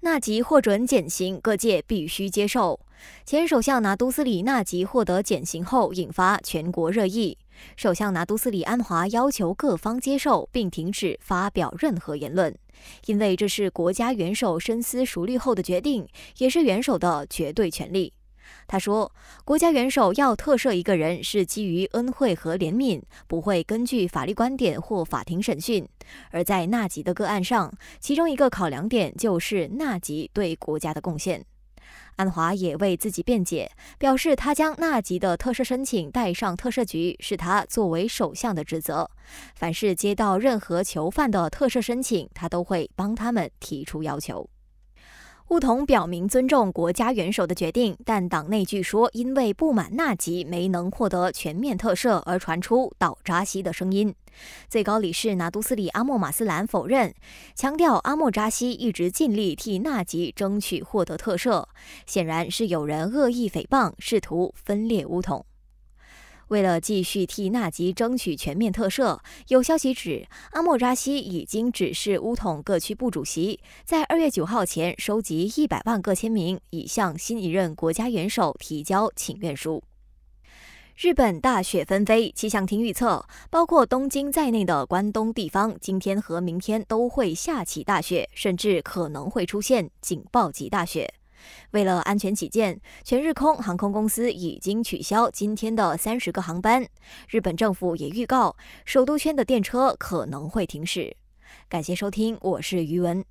纳吉获准减刑，各界必须接受。前首相拿督斯里纳吉获得减刑后，引发全国热议。首相拿督斯里安华要求各方接受，并停止发表任何言论，因为这是国家元首深思熟虑后的决定，也是元首的绝对权利。他说，国家元首要特赦一个人是基于恩惠和怜悯，不会根据法律观点或法庭审讯。而在纳吉的个案上，其中一个考量点就是纳吉对国家的贡献。安华也为自己辩解，表示他将纳吉的特赦申请带上特赦局是他作为首相的职责，凡是接到任何囚犯的特赦申请，他都会帮他们提出要求。巫统表明尊重国家元首的决定，但党内据说因为不满纳吉没能获得全面特赦而传出倒扎西的声音。最高理事拿督斯里阿莫马斯兰否认，强调阿莫扎西一直尽力替纳吉争取获得特赦，显然是有人恶意诽谤，试图分裂巫统。为了继续替纳吉争取全面特赦，有消息指阿莫扎西已经指示巫统各区部主席在2月9号前收集100万个签名，以向新一任国家元首提交请愿书。日本大雪纷飞，气象厅预测，包括东京在内的关东地方今天和明天都会下起大雪，甚至可能会出现警报级大雪。为了安全起见，全日空航空公司已经取消今天的30个航班。日本政府也预告，首都圈的电车可能会停驶。感谢收听，我是余文。